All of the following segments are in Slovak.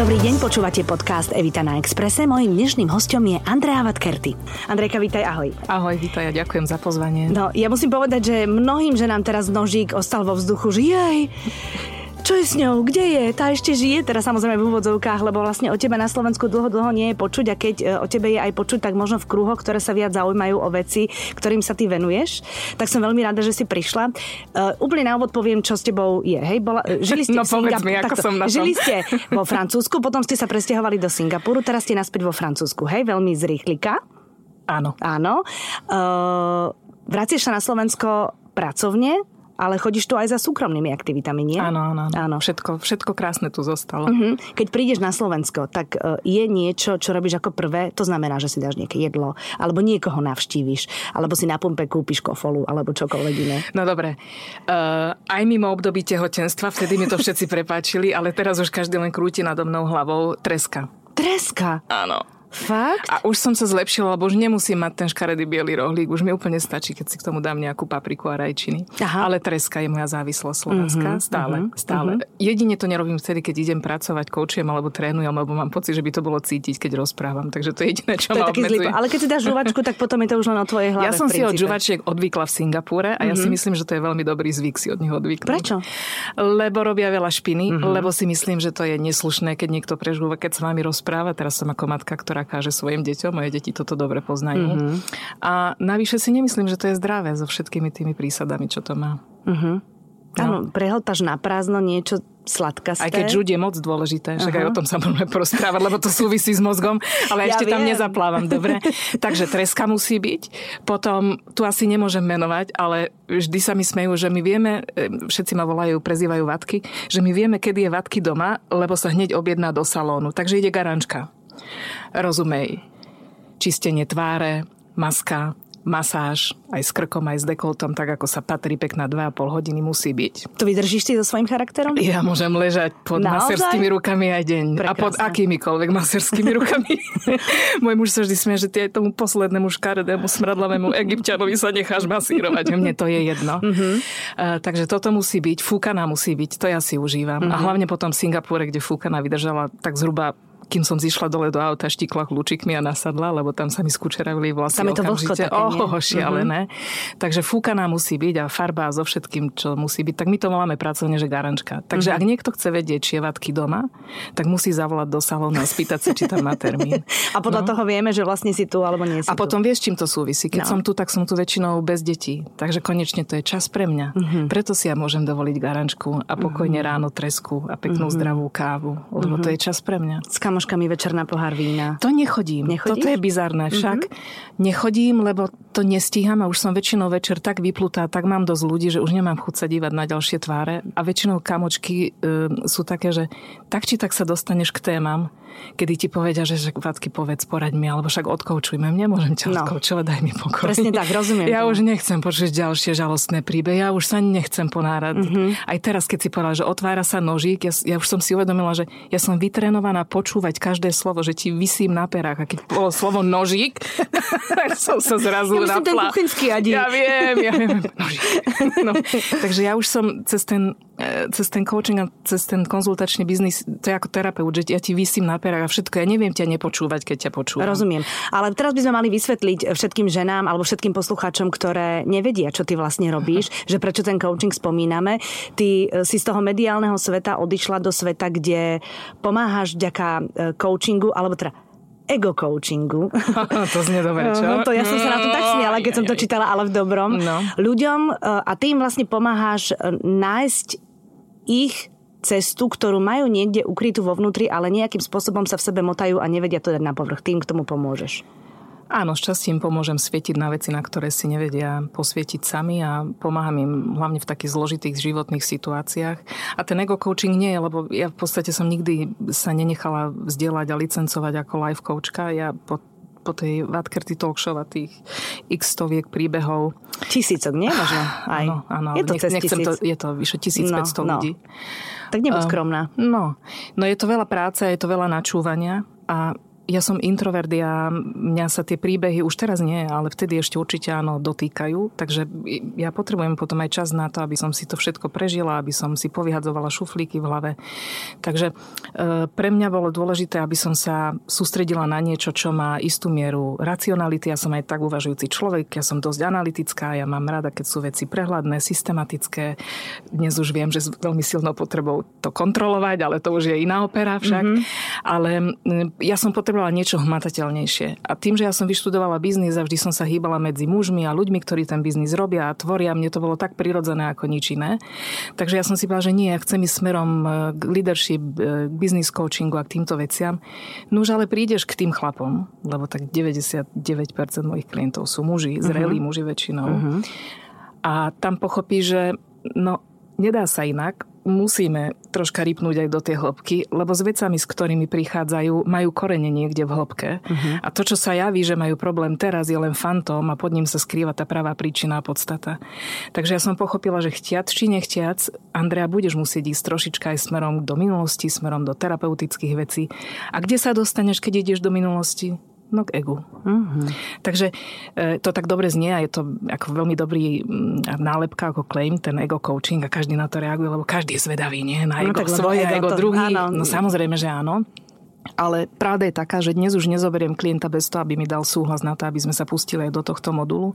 Dobrý deň, počúvate podcast Evita na Expresse. Mojím dnešným hosťom je Andrea Vadkerti. Andrejka, vítaj, ahoj. Ahoj, vítaj, ja ďakujem za pozvanie. No, ja musím povedať, že mnohým ženám teraz nožík ostal vo vzduchu, že jej, čo je s ňou, kde je, tá ešte žije, teraz samozrejme v úvodzovkách, lebo vlastne o tebe na Slovensku dlho nie je počuť, a keď o tebe je aj počuť, tak možno v kruhoch, ktoré sa viac zaujímajú o veci, ktorým sa ty venuješ. Tak som veľmi rada, že si prišla. Úplne na úvod poviem, čo s tebou je. Hej, žili ste žili ste vo Francúzsku, potom ste sa presťahovali do Singapuru, teraz ste naspäť vo Francúzsku, hej, veľmi z rýchlika. Áno. Áno. Vraciaš sa na Slovensko pracovne, ale chodíš tu aj za súkromnými aktivitami, nie? Áno, áno, áno. Všetko krásne tu zostalo. Uh-huh. Keď prídeš na Slovensko, tak je niečo, čo robíš ako prvé? To znamená, že si dáš nejaké jedlo, alebo niekoho navštíviš, alebo si na pumpe kúpiš kofolu, alebo čokoľvek iné. No dobre. Aj mimo období tehotenstva, vtedy mi to všetci prepáčili, ale teraz už každý len krúti nado mnou hlavou. Treska. Treska? Áno. Fakt? A už som sa zlepšila, lebo už nemusím mať ten škaredý biely rohlík. Už mi úplne stačí, keď si k tomu dám nejakú papriku a rajčiny. Aha. Ale treska je moja závislosť slovenská. Uh-huh, stále. Uh-huh. Jedine to nerobím vtedy, keď idem pracovať, koučujem alebo trénujem, lebo mám pocit, že by to bolo cítiť, keď rozprávam. Takže to je jediné, čo ma obmedzuje. Ale keď si dáš žuvačku, tak potom je to už len o tvojej hlave. Ja som si od žuvačiek odvykla v Singapúre a ja si myslím, že to je veľmi dobrý zvyk si od nich odvyknúť. Prečo? Lebo robia veľa špiny, lebo si myslím, že to je neslušné, keď niekto prežúva, keď s vami rozpráva. Teraz som ako matka, ktorá káže svojim deťom. Moje deti toto dobre poznajú. Mm-hmm. A navyše si nemyslím, že to je zdravé so všetkými tými prísadami, čo to má. Mm-hmm. No. Áno, prehltaš na prázdno niečo sladkasté. Aj keď žuď je moc dôležité, však aj o tom sa môžeme rozprávať, lebo to súvisí s mozgom, ale ja ešte tam nezaplávam, dobre. Takže treska musí byť. Potom, tu asi nemôžem menovať, ale vždy sa mi smejú, že my vieme, všetci ma volajú, prezývajú Vadky, že my vieme, kedy je Vadky doma, lebo sa hneď objedná do salónu. Takže ide garančka. Rozumej, čistenie tváre, maska, masáž, aj s krkom, aj s dekoltom, tak ako sa patrí, pekná 2,5 hodiny musí byť. To vydržíš ty so svojím charakterom? Ja môžem ležať pod masérskými rukami aj deň. Prekrásne. A pod akýmikoľvek masérskými rukami. Môj muž sa vždy smie, že ty aj tomu poslednému škaredému smradlavému Egypťanovi sa necháš masírovať. Mne to je jedno. Takže toto musí byť, fúkaná musí byť, to ja si užívam. A hlavne potom v Singapúre, kde fúkaná vydržala tak zhruba, kým som zišla dole do auta, štikla kľúčikmi a nasadla, lebo tam sa mi skúčeravili vlasy okamžite. Šialené. Takže fúkaná musí byť a farba so všetkým, čo musí byť. Tak my to voláme pracovne, že garančka. Takže ak niekto chce vedieť, či je Vadky doma, tak musí zavolať do salónu a spýtať sa, či tam má termín. A podľa toho vieme, že vlastne si tu alebo nie si tu. A potom vieš, čím to súvisí. Keď som tu, tak som tu väčšinou bez detí. Takže konečne to je čas pre mňa. Preto si ja môžem dovoliť garančku a pokojne ráno tresku a peknú zdravú kávu, lebo to je čas pre mňa. Kamoškami večer na pohár vína. To nechodím. Nechodíš? Toto je bizarné však. Nechodím, lebo to nestíham a už som väčšinou večer tak vyplutá, tak mám dosť ľudí, že už nemám chuť sa dívať na ďalšie tváre. A väčšinou kamočky sú také, že tak či tak sa dostaneš k témam, kedy ti povedia, že Vadky, povedz, poraď mi, alebo však odkoučuj ma. Nemôžem ťa odkoučovať, daj mi pokoj. Presne tak, rozumiem. Ja už nechcem počuť ďalšie žalostné príbehy, ja už sa nechcem ponárať. Aj teraz, keď si povedala, že otvára sa nožík, ja už som si uvedomila, že ja som vytrénovaná počúvať každé slovo, že ti visím na perách. A keď bolo slovo nožík, tak som sa zrazu napla. Ja myslím, ten kuchynský adík. Ja viem. Nožík. No. Takže ja už som cez ten coaching a cez ten konzultačný biznis, to je ako terapeut, že ja ti visím na perách a všetko, ja neviem ťa nepočúvať, keď ťa počúvam. Rozumiem. Ale teraz by sme mali vysvetliť všetkým ženám alebo všetkým poslucháčom, ktoré nevedia, čo ty vlastne robíš, že prečo ten coaching spomíname. Ty si z toho mediálneho sveta odišla do sveta, kde pomáhaš vďaka coachingu, alebo teda ego coachingu. To znie dobre, čo? No, to ja som sa na to tak smiala, keď som to čítala, ale v dobrom. No. Ľuďom, a ty im vlastne pomáhaš nájsť ich cestu, ktorú majú niekde ukrytú vo vnútri, ale nejakým spôsobom sa v sebe motajú a nevedia to dať na povrch. Tým k tomu pomôžeš. Áno, s častím pomôžem svietiť na veci, na ktoré si nevedia posvietiť sami a pomáham im hlavne v takých zložitých životných situáciách. A ten ego coaching nie je, lebo ja v podstate som nikdy sa nenechala vzdelať a licencovať ako life coachka. Ja po tej Vadkerti Talkshow a tých x stoviek príbehov. Tisícok, nie? Možno aj. Áno, je to cez tisíc. Je to vyše 1500 ľudí. Tak nebuď skromná. No, je to veľa práce, je to veľa načúvania a Ja som introvert, mňa sa tie príbehy už teraz nie, ale vtedy ešte určite áno, dotýkajú. Takže ja potrebujem potom aj čas na to, aby som si to všetko prežila, aby som si povyhadzovala šuflíky v hlave. Takže pre mňa bolo dôležité, aby som sa sústredila na niečo, čo má istú mieru racionality. Ja som aj tak uvažujúci človek, ja som dosť analytická, ja mám rada, keď sú veci prehľadné, systematické. Dnes už viem, že s veľmi silnou potrebou to kontrolovať, ale to už je iná opera však. Mm-hmm. Ale ja som potrebovala niečo hmatateľnejšie. A tým, že ja som vyštudovala biznis a vždy som sa hýbala medzi mužmi a ľuďmi, ktorí ten biznis robia a tvoria, mne to bolo tak prirodzené ako nič iné. Takže ja som si povedala, že nie, ja chcem ísť smerom k leadership, k business coachingu a k týmto veciam. No už ale prídeš k tým chlapom, lebo tak 99% mojich klientov sú muži, zrelí muži väčšinou. A tam pochopíš, že no, nedá sa inak, musíme troška rýpnúť aj do tej hĺbky, lebo s vecami, s ktorými prichádzajú, majú korene niekde v hĺbke. A to, čo sa javí, že majú problém teraz, je len fantóm a pod ním sa skrýva tá pravá príčina a podstata. Takže ja som pochopila, že chtiac či nechtiac, Andrea, budeš musieť ísť trošička aj smerom do minulosti, smerom do terapeutických vecí. A kde sa dostaneš, keď ideš do minulosti? No k egu. Takže to tak dobre znie a je to ako veľmi dobrý nálepka, ako claim, ten ego coaching a každý na to reaguje, lebo každý je zvedavý, nie? Na ego svoje, ego druhý. Áno. No samozrejme, že áno. Ale pravda je taká, že dnes už nezoberiem klienta bez toho, aby mi dal súhlas na to, aby sme sa pustili aj do tohto modulu.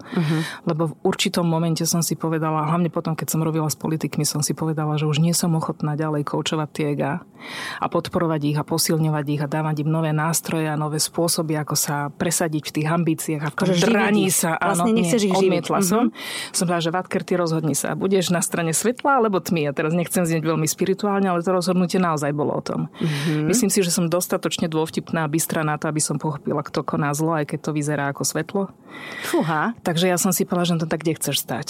Lebo v určitom momente som si povedala, hlavne potom, keď som robila s politikmi, som si povedala, že už nie som ochotná ďalej koučovať tie ega a podporovať ich a posilňovať ich a dávať im nové nástroje a nové spôsoby, ako sa presadiť v tých ambíciách a v tom draní sa. Vlastne nechceš ich živiť. Odmietla som. Som povedala, že Vadkerti, rozhodni sa. Budeš na strane svetla alebo tmy. Ja teraz nechcem znieť veľmi spirituálne, ale to rozhodnutie naozaj bolo o tom. Myslím si, že som dostatočne dôvtipná a bystrá na to, aby som pochopila, kto koná zlo, aj keď to vyzerá ako svetlo. Fúha. Takže ja som si povedala, že to tak, kde chceš stať.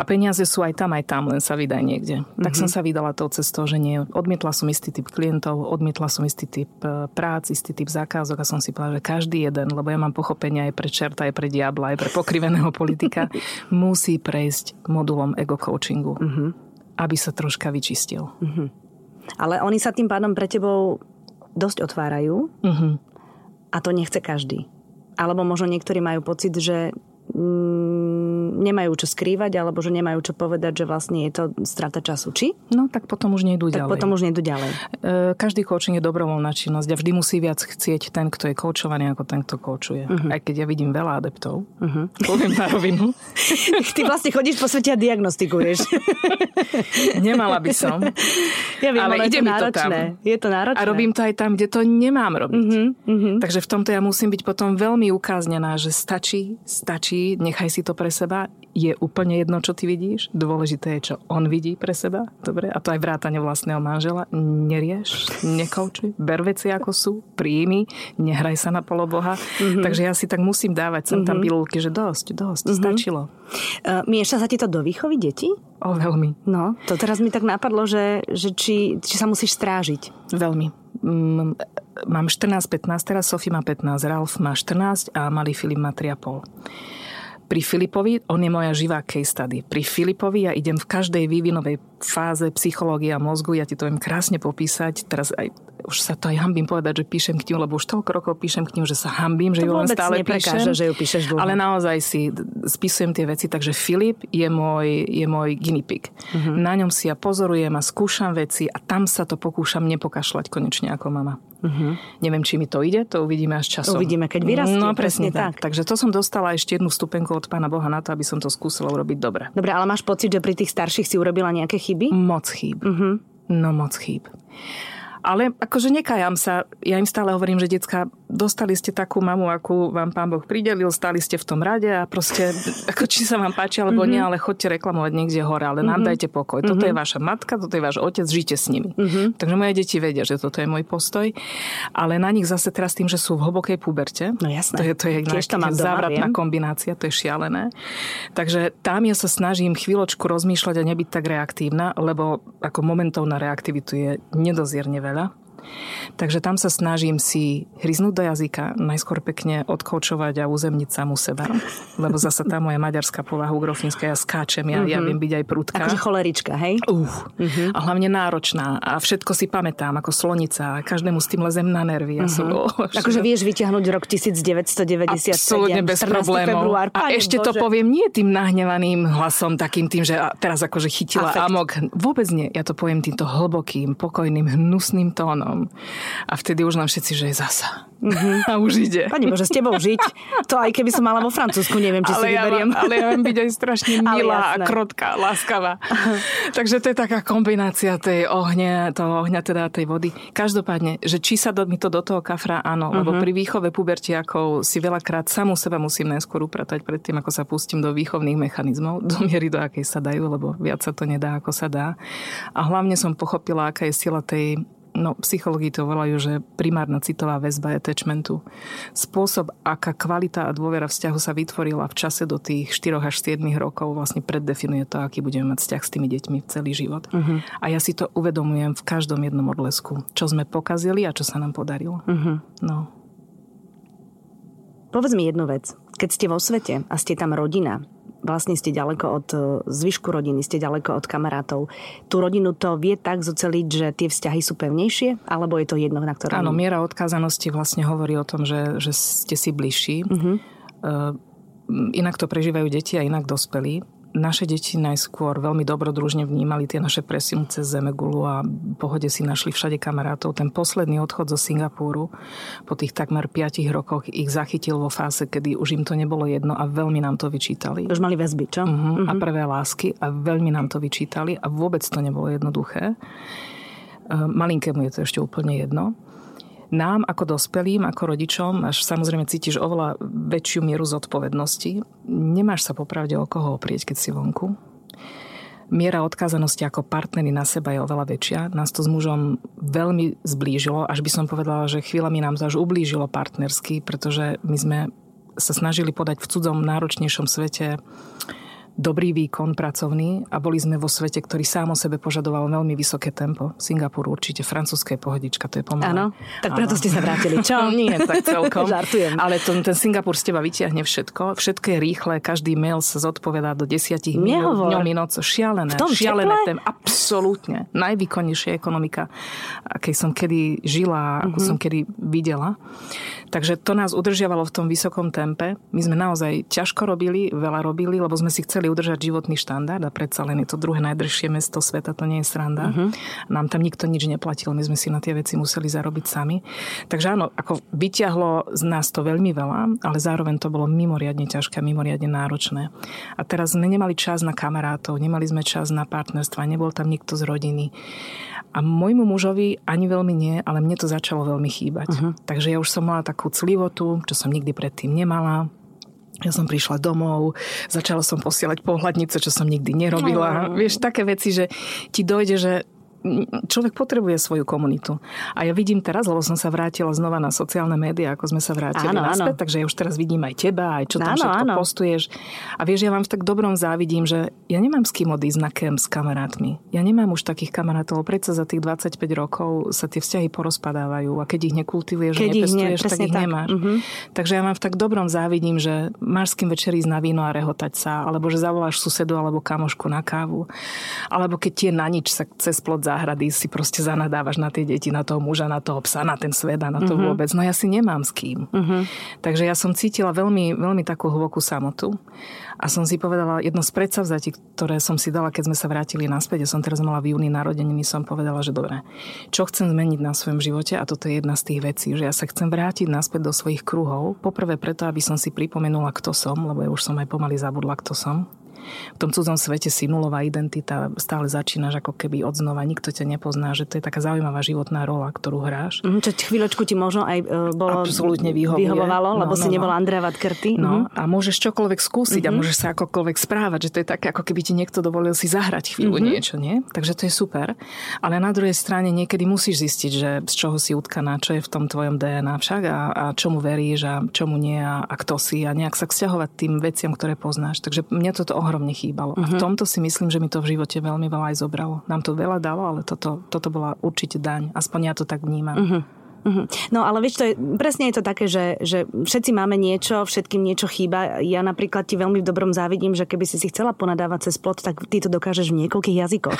A peniaze sú aj tam, len sa vydaj niekde. Tak som sa vydala tou cestou, že nie. Odmietla som istý typ klientov, odmietla som istý typ prác, istý typ zákazok a som si povedala, že každý jeden, lebo ja mám pochopenie aj pre čerta, aj pre diabla, aj pre pokriveného politika, musí prejsť modulom ego coachingu, aby sa troška vyčistil. Ale oni sa tým pádom pre tebou dosť otvárajú a to nechce každý. Alebo možno niektorí majú pocit, že nemajú čo skrývať alebo že nemajú čo povedať, že vlastne je to strata času, či? No tak potom už nejdu ďalej. Každý coaching je dobrovoľná činnosť a vždy musí viac chcieť ten, kto je coachovaný, ako ten, kto coachuje. Aj keď ja vidím veľa adeptov. Poviem na rovinu. Ty vlastne chodíš po svete a diagnostikuješ. Nemala by som. Ja viem, ale je to náročné. Je to náročné. A robím to aj tam, kde to nemám robiť. Takže v tomto ja musím byť potom veľmi ukáznená, že stačí, nechaj si to pre seba, je úplne jedno, čo ty vidíš, dôležité je, čo on vidí pre seba, dobre, a to aj vrátane vlastného manžela, nerieš, nekoučuj, ber veci ako sú, príjmi, nehraj sa na poloboha, takže ja si tak musím dávať sem tam pilulky, že dosť, stačilo. Mieša sa ti to do výchovy detí? O, veľmi. No, to teraz mi tak napadlo, že či sa musíš strážiť. Veľmi. Mám 14-15, teraz Sophie má 15, Ralf má 14 a malý Filip má 3,5. Pri Filipovi, on je moja živá case study. Pri Filipovi ja idem v každej vývinovej fáze psychológie a mozgu, ja ti to viem krásne popísať. Teraz aj, už sa to aj hambím povedať, že píšem knihu, lebo už toľko rokov píšem knihu, že sa hambím, že ju len stále píšem. To vôbec neprekáže, že ju píšeš dlho. Ale naozaj si spisujem tie veci, takže Filip je môj guinea pig. Na ňom si ja pozorujem a skúšam veci a tam sa to pokúšam nepokašľať konečne ako mama. Neviem, či mi to ide, to uvidíme až časom. Uvidíme, keď vyrastie. No presne tak. Takže to som dostala ešte jednu stupenku od Pána Boha na to, aby som to skúsila urobiť dobre. Dobre, ale máš pocit, že pri tých starších si urobila nejaké chyby? Moc chýb. No moc chýb. Ale akože nekajam sa, ja im stále hovorím, že decká, dostali ste takú mamu, akú vám Pán Boh pridelil, stáli ste v tom rade a proste, ako či sa vám páči alebo nie, ale chodte reklamovať niekde hore, ale nám dajte pokoj. Toto je vaša matka, toto je váš otec, žite s nimi. Takže moje deti vedia, že toto je môj postoj, ale na nich zase teraz tým, že sú v hlbokej puberte, no jasné, to je závratná kombinácia, to je šialené. Takže tam ja sa snažím chvíľočku rozmýšľať a nebyť tak reaktívna, lebo ako momentov na reaktivitu je nedozierne veľa. Takže tam sa snažím si hryznúť do jazyka, najskôr pekne odkoučovať a uzemniť samu seba. Lebo zasa tá moja maďarská povaha ugrofinská, ja skáčem, ja viem byť aj prudká. Akože cholerička, hej? A hlavne náročná. A všetko si pamätám, ako slonica. Každému s tým lezem na nervy. Ja akože vieš vyťahnuť rok 1997. Absolútne bez problémov. Február, a ešte Bože. To poviem nie tým nahnevaným hlasom, takým tým, že teraz akože chytila afekt. Amok. Vôbec nie. Ja to poviem týmto hlbokým, pokojným, hnusným tónom. A vtedy už nám všetci, že je zasa. A už ide. Pani Bože, s tebou žiť. To aj keby som mala vo Francúzsku, neviem, či ale si vyberiem. Ale ja viem byť aj strašne milá a krotká, láskavá. Takže to je taká kombinácia toho ohňa, teda tej vody. Každopádne, že či sa mi to do toho kafra, áno, lebo pri výchove pubertiakov si veľakrát samú seba musím najskôr upratať pred tým, ako sa pustím do výchovných mechanizmov, do miery, do akej sa dajú, lebo viac sa to nedá, ako sa dá. A hlavne som pochopila, aká je sila tej psychológi to volajú, že primárna citová väzba attachmentu. Spôsob, aká kvalita a dôvera vzťahu sa vytvorila v čase do tých 4 až 7 rokov, vlastne preddefinuje to, aký budeme mať vzťah s tými deťmi v celý život. A ja si to uvedomujem v každom jednom odlesku. Čo sme pokazili a čo sa nám podarilo. Povedz mi jednu vec. Keď ste vo svete a ste tam rodina, vlastne ste ďaleko od zvyšku rodiny, ste ďaleko od kamarátov. Tú rodinu to vie tak zoceliť, že tie vzťahy sú pevnejšie? Alebo je to jedno, na ktorom... Áno, miera odkázanosti vlastne hovorí o tom, že ste si bližší. Inak to prežívajú deti a inak dospelí. Naše deti najskôr veľmi dobrodružne vnímali tie naše presiuny cez zemegulu a pohode si našli všade kamarátov. Ten posledný odchod zo Singapúru po tých takmer 5 rokoch ich zachytil vo fáze, kedy už im to nebolo jedno a veľmi nám to vyčítali. Už mali väzby, čo? A prvé lásky a veľmi nám to vyčítali a vôbec to nebolo jednoduché. Malinkému je to ešte úplne jedno. Nám ako dospelým, ako rodičom, až samozrejme cítiš oveľa väčšiu mieru zodpovednosti. Nemáš sa popravde o koho oprieť, keď si vonku. Miera odkázanosti ako partnery na seba je oveľa väčšia. Nás to s mužom veľmi zblížilo, až by som povedala, že chvíľami nám to až ublížilo partnersky, pretože my sme sa snažili podať v cudzom náročnejšom svete dobrý výkon pracovný a boli sme vo svete, ktorý sám o sebe požadoval veľmi vysoké tempo. Singapur určite, francúzske pohodička, to je pomalé. Áno, tak preto ste sa vrátili. Čo? Nie, tak celkom. Žartujem. Ale ten Singapur z teba vyťahne všetko. Všetko je rýchle, každý mail sa zodpovedá do 10 minút, dňom i noc. Šialené, šialené tempo. Absolútne. Najvýkonnejšia ekonomika, akej som kedy žila, ako som kedy videla. Takže to nás udržiavalo v tom vysokom tempe. My sme naozaj ťažko robili, veľa robili, lebo sme si chceli udržať životný štandard a predsa len je to druhé najdržšie mesto sveta, to nie je sranda. Nám tam nikto nič neplatil, my sme si na tie veci museli zarobiť sami. Takže áno, ako vyťahlo z nás to veľmi veľa, ale zároveň to bolo mimoriadne ťažké, mimoriadne náročné. A teraz sme nemali čas na kamarátov, nemali sme čas na partnerstva, nebol tam nikto z rodiny. A môjmu mužovi ani veľmi nie, ale mne to začalo veľmi chýbať. Takže ja už som mala takú clivotu, čo som nikdy predtým nemala. Ja som prišla domov, začala som posielať pohľadnice, čo som nikdy nerobila. Vieš, také veci, že ti dojde, že človek potrebuje svoju komunitu. A ja vidím teraz, lebo som sa vrátila znova na sociálne médiá, ako sme sa vrátili naspäť, takže ja už teraz vidím aj teba, aj čo tam všetko postuješ. A vieš, ja vám v tak dobrom závidím, že ja nemám s kým odísť na kemp s kamarátmi. Ja nemám už takých kamarátov, predsa za tých 25 rokov sa tie vzťahy porozpadávajú a keď ich nekultivuješ, nepestuješ, tak ich nemáš. Takže ja vám v tak dobrom závidím, že máš s kým večer ísť na víno a rehotať sa, alebo že zavoláš susedu alebo kamošku na kávu, alebo keď tie na nič sa cez plot záhrady si proste zanadávaš na tie deti, na toho muža, na toho psa, na ten svet a na to vôbec. No ja si nemám s kým. Takže ja som cítila veľmi, veľmi takú hlbokú samotu a som si povedala jedno z predsavzatí, ktoré som si dala, keď sme sa vrátili naspäť. Ja som teraz mala v júni narodeniny, som povedala, že dobre, čo chcem zmeniť na svojom živote a toto je jedna z tých vecí, že ja sa chcem vrátiť naspäť do svojich kruhov. Poprvé preto, aby som si pripomenula, kto som, lebo ja už som aj pomaly zabudla, kto som. V tom cudzom svete si nulová identita, stále začínaš ako keby od znova, nikto ťa nepozná, že to je taká zaujímavá životná rola, ktorú hráš. Čo chvíľočku ti možno aj bolo absolútne vyhovovalo, lebo si nebola Andrea Vadkerti. A môžeš čokoľvek skúsiť a môžeš sa akokoľvek správať, že to je také, ako keby ti niekto dovolil si zahrať chvíľu niečo, nie? Takže to je super. Ale na druhej strane niekedy musíš zistiť, že z čoho si utkaná, čo je v tom tvojom DNA však a čomu veríš a čomu nie a kto si a nejak sa vzťahovať tým veciam, ktoré poznáš. Takže mne toto ohromne chýbalo. A v tomto si myslím, že mi to v živote veľmi veľa aj zobralo. Nám to veľa dalo, ale toto bola určite daň. Aspoň ja to tak vnímam. No ale vieš, to je, presne je to také, že všetci máme niečo, všetkým niečo chýba. Ja napríklad ti veľmi v dobrom závidím, že keby si chcela ponadávať cez plot, tak ty to dokážeš v niekoľkých jazykoch.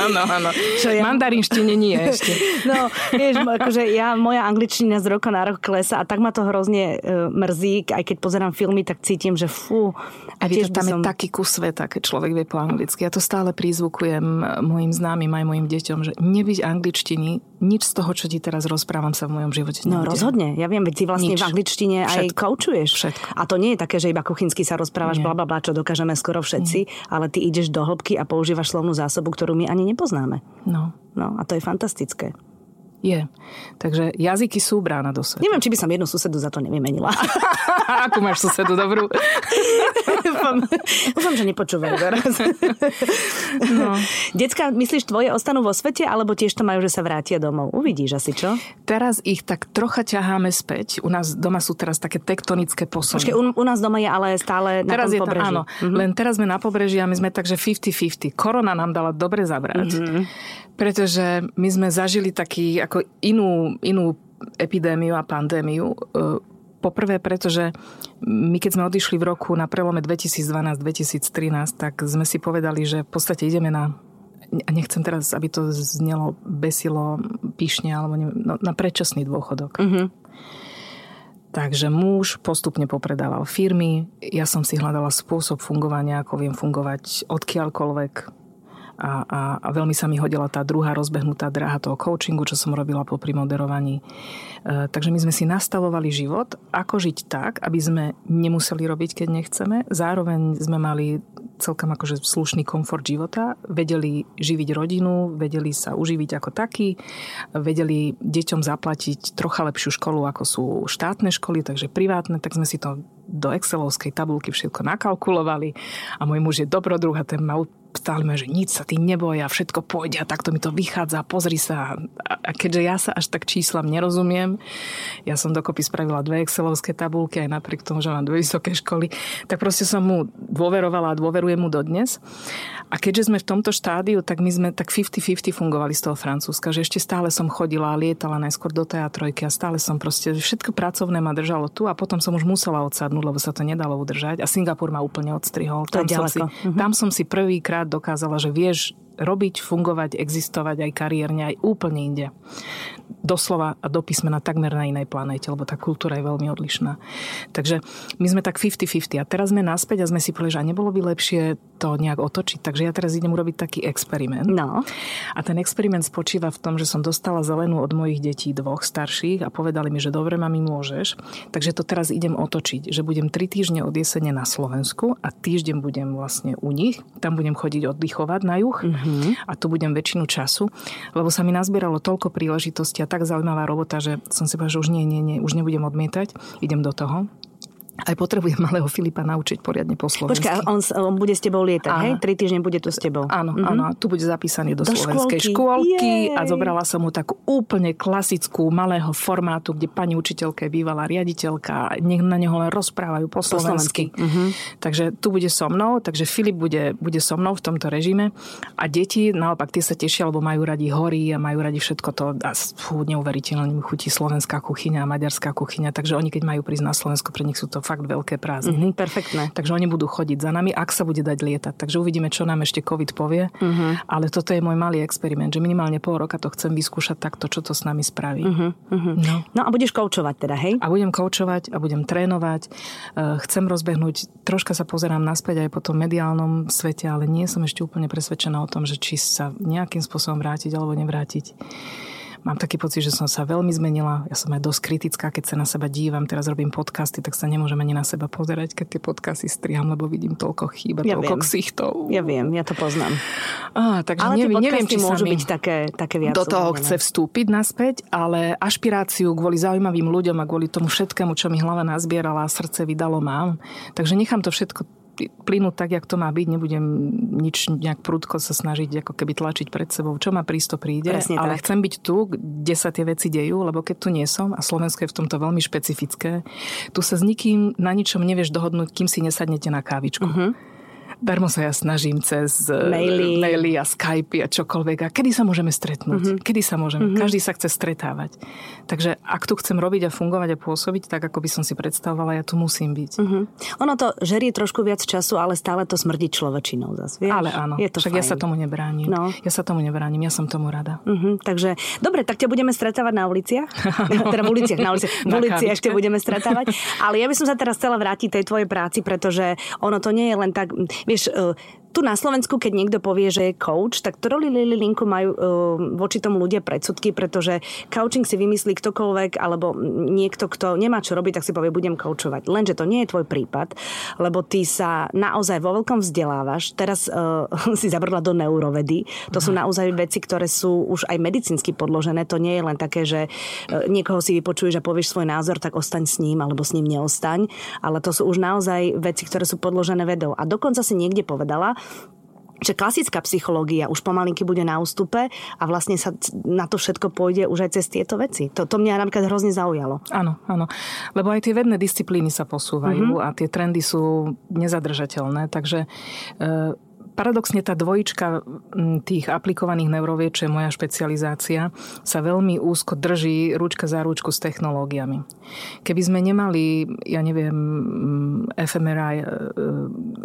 Áno, áno. Ja... mandarinštine nie ešte. No, vieš, akože moja angličtina z roka na rok klesa a tak ma to hrozne mrzí. Aj keď pozerám filmy, tak cítim, že fú. A vieš, tam je taký kus sveta, keď človek vie po anglicky. Ja to stále prízvukujem mojim známym aj mojim deťom, že nebyť angličtiny, nič z toho, čo ti teraz rozprávam, sa v mojom živote nebude. No rozhodne, ja viem, veď ty vlastne v angličtine aj koučuješ. A to nie je také, že iba kuchynsky sa rozprávaš, blablabla, čo dokážeme skoro všetci, ale ty ideš do hĺbky a používaš slovnú zásobu, ktorú my ani nepoznáme. No a to je fantastické. Je. Takže jazyky sú brána do sveta. Neviem, či by som jednu susedu za to nevymenila. Akú máš susedu dobrú? Dúfam, že nepočúvajú teraz. No. Decká, myslíš, tvoje ostanú vo svete, alebo tiež to majú, že sa vrátia domov? Uvidíš asi, čo? Teraz ich tak trocha ťaháme späť. U nás doma sú teraz také tektonické posuny. Počkej, u nás doma je ale stále na teraz tom pobreží. Áno, len teraz sme na pobreží a my sme takže 50-50. Korona nám dala dobre zabrať. Pretože my sme zažili taký ako inú epidémiu a pandémiu. Poprvé, pretože my keď sme odišli v roku na prelome 2012-2013, tak sme si povedali, že v podstate ideme na... nechcem teraz, aby to znelo besilo, pyšne, alebo na predčasný dôchodok. Takže muž postupne popredával firmy. Ja som si hľadala spôsob fungovania, ako viem fungovať odkiaľkoľvek. A veľmi sa mi hodila tá druhá rozbehnutá dráha toho coachingu, čo som robila popri moderovaní. Takže my sme si nastavovali život, ako žiť tak, aby sme nemuseli robiť, keď nechceme. Zároveň sme mali celkom akože slušný komfort života, vedeli živiť rodinu, vedeli sa uživiť ako taký, vedeli deťom zaplatiť trocha lepšiu školu, ako sú štátne školy, takže privátne, tak sme si to do excelovskej tabulky všetko nakalkulovali. A môj muž je dobrodruh a ten mal stále ma, že nič sa ty neboj a všetko pôjde a takto mi to vychádza, pozri sa. A keďže ja sa až tak číslam nerozumiem, ja som dokopy spravila 2 excelovské tabulky, aj napriek tomu, že mám 2 vysoké školy, tak proste som mu dôverovala a dôverujem mu dodnes. A keďže sme v tomto štádiu, tak my sme tak 50-50 fungovali z toho Francúzska, že ešte stále som chodila a lietala najskôr do TA3 a stále som proste, všetko pracovné ma držalo tu a potom som už musela odsadnúť, lebo sa to nedalo udržať a Singapur ma úplne odstrihol. Tam som si prvýkrát dokázala, že vieš robiť, fungovať, existovať aj kariérne, aj úplne inde. Doslova a do písmena takmer na inej planéte, lebo tá kultúra je veľmi odlišná. Takže my sme tak 50-50 a teraz sme naspäť a sme si povedali, že nebolo by lepšie to nejak otočiť. Takže ja teraz idem urobiť taký experiment. No. A ten experiment spočíva v tom, že som dostala zelenú od mojich detí, 2 starších a povedali mi, že dobre, mami, môžeš. Takže to teraz idem otočiť, že budem 3 týždne od jesene na Slovensku a týždeň budem vlastne u nich. Tam budem chodiť oddychovať na juh. A tu budem väčšinu času, lebo sa mi nazbieralo toľko príležitostí a tak zaujímavá robota, že som si povedala, že už nie, už nebudem odmietať, idem do toho. Aj potrebujem malého Filipa naučiť poriadne po slovensky. Počkaj, on bude s tebou lietať, hej? 3 týždne bude tu s tebou. Áno, áno. Tu bude zapísaný do slovenskej škôlky. A zobrala som mu takú úplne klasickú malého formátu, kde pani učiteľka bývala riaditeľka. Nech na neho len rozprávajú po slovensky. Takže tu bude so mnou, takže Filip bude so mnou v tomto režime. A deti, naopak, tie sa tešia, lebo majú radi hory a majú radi všetko to. A neuveriteľne im chutí slovenská kuchyňa a maďarská kuchyňa, takže oni keď majú prísť na Slovensko, pre nich sú to fakt veľké prázdniny. Perfektné. Takže oni budú chodiť za nami, ak sa bude dať lietať. Takže uvidíme, čo nám ešte COVID povie. Ale toto je môj malý experiment, že minimálne pol roka to chcem vyskúšať takto, čo to s nami spraví. No a budeš koučovať teda, hej? A budem koučovať a budem trénovať. Chcem rozbehnúť, troška sa pozerám naspäť aj po tom mediálnom svete, ale nie som ešte úplne presvedčená o tom, že či sa nejakým spôsobom vrátiť alebo nevrátiť. Mám taký pocit, že som sa veľmi zmenila. Ja som aj dosť kritická, keď sa na seba dívam. Teraz robím podcasty, tak sa nemôžem ani na seba pozerať, keď tie podcasty striham, lebo vidím toľko chýb, toľko ksichtov. Ja viem, ja to poznám. Takže ale neviem, či môžu byť také viac. Do toho chce vstúpiť naspäť, ale ašpiráciu kvôli zaujímavým ľuďom a kvôli tomu všetkému, čo mi hlava nazbierala a srdce vydalo, mám. Takže nechám to všetko plynúť tak, jak to má byť. Nebudem nič nejak prudko sa snažiť ako keby tlačiť pred sebou. Čo ma prísto príde, presne ale tak. Chcem byť tu, kde sa tie veci dejú, lebo keď tu nie som, a Slovensko je v tomto veľmi špecifické, tu sa s nikým na ničom nevieš dohodnúť, kým si nesadnete na kávičku. Uh-huh. Darmo sa ja snažím cez maily a Skype a čokoľvek. A kedy sa môžeme stretnúť? Uh-huh. Kedy sa môžeme? Uh-huh. Každý sa chce stretávať. Takže ak tu chcem robiť a fungovať a pôsobiť, tak ako by som si predstavovala, ja tu musím byť. Uh-huh. Ono to žerie trošku viac času, ale stále to smrdí človečinou zase, vieš? Ale áno. Je to však fajn. Ja sa tomu nebránim. No. Ja sa tomu nebránim, ja som tomu rada. Uh-huh. Takže, dobre, tak ťa budeme stretávať na uliciach. Teda v uliciach, na uliciach. V uliciach ťa budeme stretávať. Ale ja by som sa teraz chcela vrátiť tej tvojej práci, pretože ono to nie je len tak. Vieš, tu na Slovensku, keď niekto povie, že je coach, tak trolili linku majú voči tomu ľudia predsudky, pretože coaching si vymyslí ktokoľvek, alebo niekto, kto nemá čo robiť, tak si povie, budem coachovať. Lenže to nie je tvoj prípad, lebo ty sa naozaj vo veľkom vzdelávaš. Teraz si zabrdla do neurovedy. To sú naozaj veci, ktoré sú už aj medicínsky podložené. To nie je len také, že niekoho si vypočuješ a povieš svoj názor, tak ostaň s ním, alebo s ním neostaň. Ale to sú už naozaj veci, ktoré sú podložené vedou. A dokonca si niekde povedala, že klasická psychológia už pomalinky bude na ústupe a vlastne sa na to všetko pôjde už aj cez tieto veci. To mňa napríklad hrozne zaujalo. Áno, áno. Lebo aj tie vedné disciplíny sa posúvajú a tie trendy sú nezadržateľné. Takže paradoxne tá dvojička tých aplikovaných neurovied, čo je moja špecializácia, sa veľmi úzko drží ručka za ručku s technológiami. Keby sme nemali, ja neviem, fMRI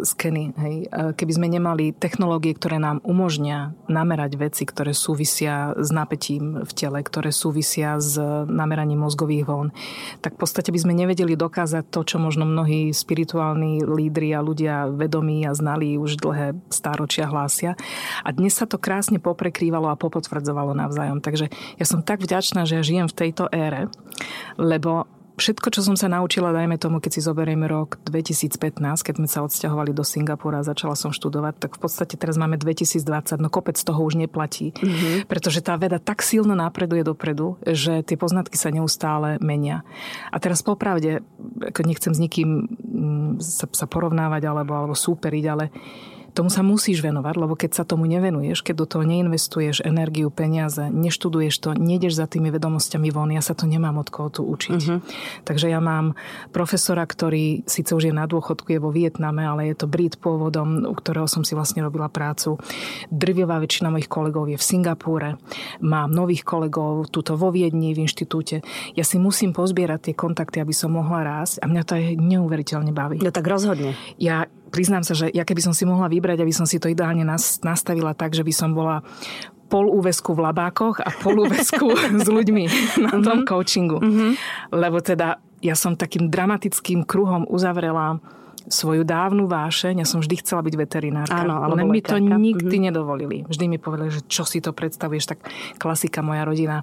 skeny, hej, keby sme nemali technológie, ktoré nám umožnia namerať veci, ktoré súvisia s napätím v tele, ktoré súvisia s nameraním mozgových vln, tak v podstate by sme nevedeli dokázať to, čo možno mnohí spirituálni lídri a ľudia vedomí a znali už dlhé stáročia hlásia. A dnes sa to krásne poprekrývalo a popotvrdzovalo navzájom. Takže ja som tak vďačná, že ja žijem v tejto ére, lebo všetko, čo som sa naučila, dajme tomu, keď si zoberieme rok 2015, keď sme sa odsťahovali do Singapura a začala som študovať, tak v podstate teraz máme 2020, no kopec toho už neplatí. Mm-hmm. Pretože tá veda tak silno napreduje dopredu, že tie poznatky sa neustále menia. A teraz popravde, nechcem s nikým sa porovnávať alebo súperiť, ale tomu sa musíš venovať, lebo keď sa tomu nevenuješ, keď do toho neinvestuješ energiu, peniaze, neštuduješ to, nejdeš za tými vedomosťami von, ja sa to nemám od koho tu učiť. Uh-huh. Takže ja mám profesora, ktorý síce už je na dôchodku, je vo Vietname, ale je to Brit pôvodom, u ktorého som si vlastne robila prácu. Drvivá väčšina mojich kolegov je v Singapúre. Mám nových kolegov tuto vo Viedni, v inštitúte. Ja si musím pozbierať tie kontakty, aby som mohla rásť a mňa to aj neuveriteľne baví. No tak rozhodne. Ja priznám sa, že ja keby som si mohla vybrať, aby som si to ideálne nastavila tak, že by som bola polúväzku v labákoch a polúväzku s ľuďmi na tom coachingu. Mm-hmm. Lebo teda ja som takým dramatickým kruhom uzavrela svoju dávnu vášeň. Ja som vždy chcela byť veterinárka. Áno, len mi to nikdy nedovolili. Vždy mi povedali, že čo si to predstavuješ. Tak klasika, moja rodina.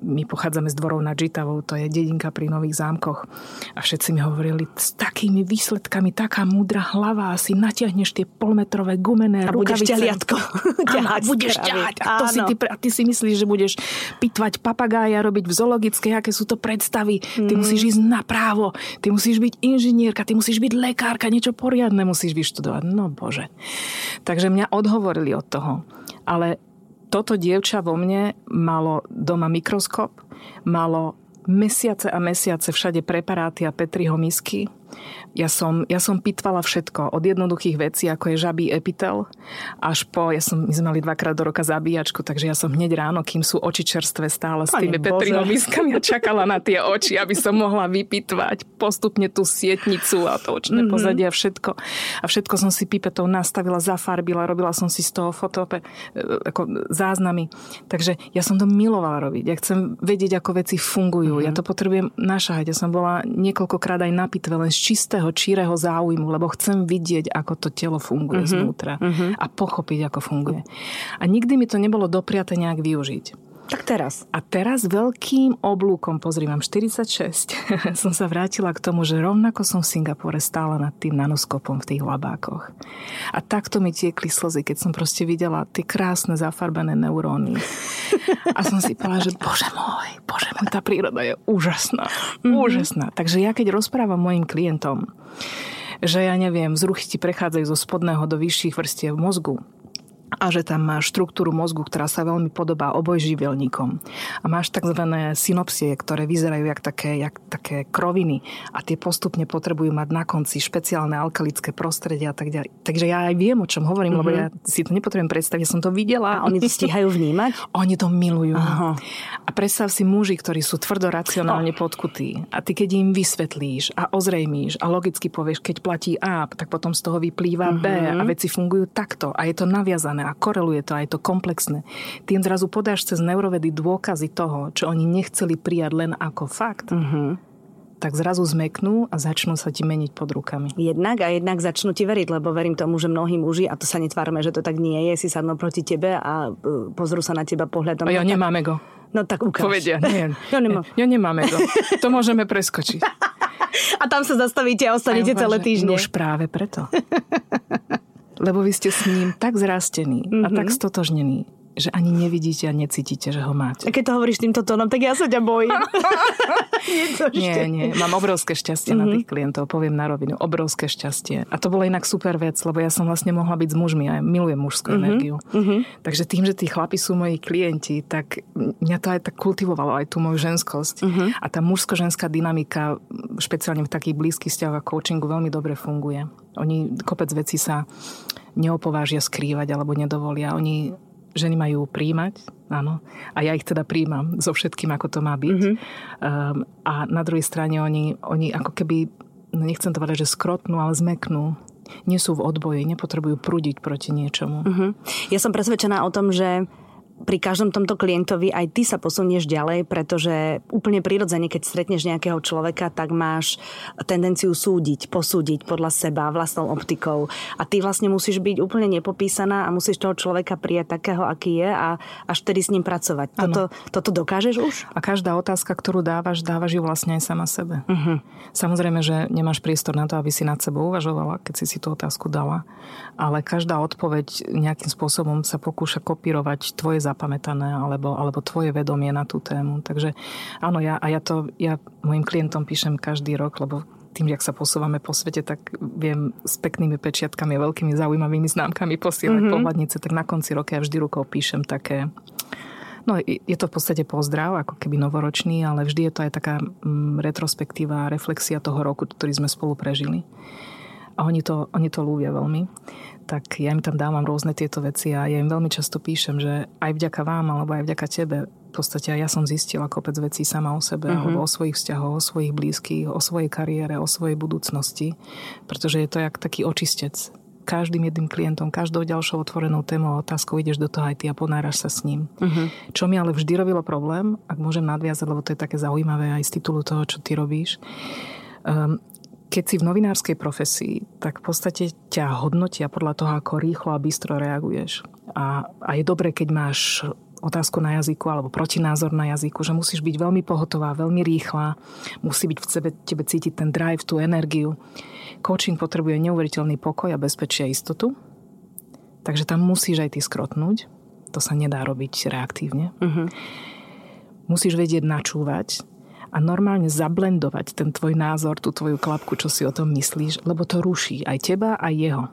My pochádzame z Dvorov nad Žitavou. To je dedinka pri Nových Zámkoch. A všetci mi hovorili, s takými výsledkami, taká múdra hlava, asi natiahneš tie polmetrové gumené rukavice. A budeš ťahať. A ty si myslíš, že budeš pitvať papagája, robiť v zoologickej, aké sú to predstavy. Ty musíš ísť na právo. Ty musíš byť inžinierka, ty musíš byť lekárka, niečo poriadne musíš vyštudovať. No bože. Takže mňa odhovorili od toho. Ale toto dievča vo mne malo doma mikroskop, malo mesiace a mesiace všade preparáty a Petriho misky. Ja som pitvala všetko. Od jednoduchých vecí, ako je žabí epitel, až po, my sme mali 2-krát do roka zabíjačku, takže ja som hneď ráno, kým sú oči čerstvé, stále s tými Petriho miskami a čakala na tie oči, aby som mohla vypitvať postupne tú sietnicu a to očné pozadie a všetko. A všetko som si pipetou nastavila, zafarbila, robila som si z toho záznamy. Takže ja som to milovala robiť. Ja chcem vedieť, ako veci fungujú. Ja to potrebujem našahať. Ja som bola niekoľkokrát aj na pitve, len z čistého, číreho záujmu, lebo chcem vidieť, ako to telo funguje znútra a pochopiť, ako funguje. A nikdy mi to nebolo dopriate nejak využiť. Tak teraz. A teraz veľkým oblúkom, pozri, mám 46, som sa vrátila k tomu, že rovnako som v Singapúre stála nad tým nanoskopom v tých labákoch. A takto mi tiekli slzy, keď som proste videla tie krásne zafarbené neuróny. A som si povedala, že bože môj, tá príroda je úžasná. Takže ja keď rozprávam mojim klientom, že ja neviem, vzruchy ti prechádzajú zo spodného do vyšších vrstiev mozgu a že tam máš štruktúru mozgu, ktorá sa veľmi podobá obojživelníkom. A máš takzvané synopsie, ktoré vyzerajú jak také kroviny a tie postupne potrebujú mať na konci špeciálne alkalické prostredie a tak ďalej. Takže ja aj viem, o čom hovorím, lebo ja si to nepotrebujem predstaviť, ja som to videla. A oni to stíhajú vnímať? Oni to milujú. Aha. A predstav si muži, ktorí sú tvrdo racionálne podkutí a ty keď im vysvetlíš a ozrejmíš a logicky povieš, keď platí A, tak potom z toho vyplýva B a veci fungujú takto a je to naviazané a koreluje to, a je to komplexné. Ty im zrazu podáš cez neurovedy dôkazy toho, čo oni nechceli prijať len ako fakt, tak zrazu zmeknú a začnú sa ti meniť pod rukami. Jednak začnú ti veriť, lebo verím tomu, že mnohí muži, a to sa netvárme, že to tak nie je, si sadnú proti tebe a pozrú sa na teba pohľadom. Jo, nemáme go. No tak ukáž. Povedia, nie. Jo, nemáme go. To môžeme preskočiť. A tam sa zastavíte a ostanete celé týždne. No už práve preto. Lebo vy ste s ním tak zrastení a tak stotožnení, že ani nevidíte a necítite, že ho máte. A keď to hovoríš týmto tónom, tak ja sa ťa bojím. Nie. Mám obrovské šťastie na tých klientov, poviem na rovinu. Obrovské šťastie. A to bola inak super vec, lebo ja som vlastne mohla byť s mužmi a ja milujem mužskú energiu. Takže tým, že tí chlapi sú moji klienti, tak mňa to aj tak kultivovalo, aj tú moju ženskosť. A tá mužsko-ženská dynamika, špeciálne v takých blízkych vzťahoch a coachingu, veľmi dobre funguje. Oni kopec vecí sa neopovážia skrývať alebo nedovolia. Oni ženy majú príjmať, áno. A ja ich teda príjmam so všetkým, ako to má byť. A na druhej strane oni ako keby, nechcem to povedať, že skrotnú, ale zmeknú. Nie sú v odboji, nepotrebujú prúdiť proti niečomu. Ja som presvedčená o tom, že pri každom tomto klientovi aj ty sa posunieš ďalej, pretože úplne prirodzene, keď stretneš nejakého človeka, tak máš tendenciu súdiť, posúdiť podľa seba, vlastnou optikou. A ty vlastne musíš byť úplne nepopísaná a musíš toho človeka prijať takého, aký je a až vtedy s ním pracovať. Toto dokážeš už? A každá otázka, ktorú dávaš ju vlastne aj sama sebe. Samozrejme, že nemáš priestor na to, aby si nad sebou uvažovala, keď si tú otázku dala. Ale každá odpoveď nejakým spôsobom sa pokúša kopírovať tvoje zapamätané alebo tvoje vedomie na tú tému. Takže áno, ja mojim klientom píšem každý rok, lebo tým, jak sa posúvame po svete, tak viem s peknými pečiatkami a veľkými zaujímavými známkami posielať pohľadnice, tak na konci roka ja vždy rukou píšem také. No, je to v podstate pozdrav, ako keby novoročný, ale vždy je to aj taká retrospektíva, reflexia toho roku, ktorý sme spolu prežili. A oni to ľúbia veľmi. Tak ja im tam dávam rôzne tieto veci a ja im veľmi často píšem, že aj vďaka vám, alebo aj vďaka tebe, v podstate ja som zistila kopec vecí sama o sebe, alebo o svojich vzťahoch, o svojich blízkych, o svojej kariére, o svojej budúcnosti, pretože je to jak taký očistec. Každým jedným klientom, každou ďalšou otvorenou témou a otázkou ideš do toho aj ty a ponáraš sa s ním. Čo mi ale vždy robilo problém, ak môžem nadviazať, lebo to je také zaujímavé aj z titulu toho, čo ty robíš. Keď si v novinárskej profesii, tak v podstate ťa hodnotia podľa toho, ako rýchlo a bystro reaguješ. A je dobre, keď máš otázku na jazyku alebo protinázor na jazyku, že musíš byť veľmi pohotová, veľmi rýchla, musí byť v tebe cítiť ten drive, tú energiu. Coaching potrebuje neuveriteľný pokoj a bezpečie a istotu, takže tam musíš aj ty skrotnúť. To sa nedá robiť reaktívne. Musíš vedieť načúvať a normálne zablendovať ten tvoj názor, tú tvoju klapku, čo si o tom myslíš, lebo to ruší aj teba, aj jeho.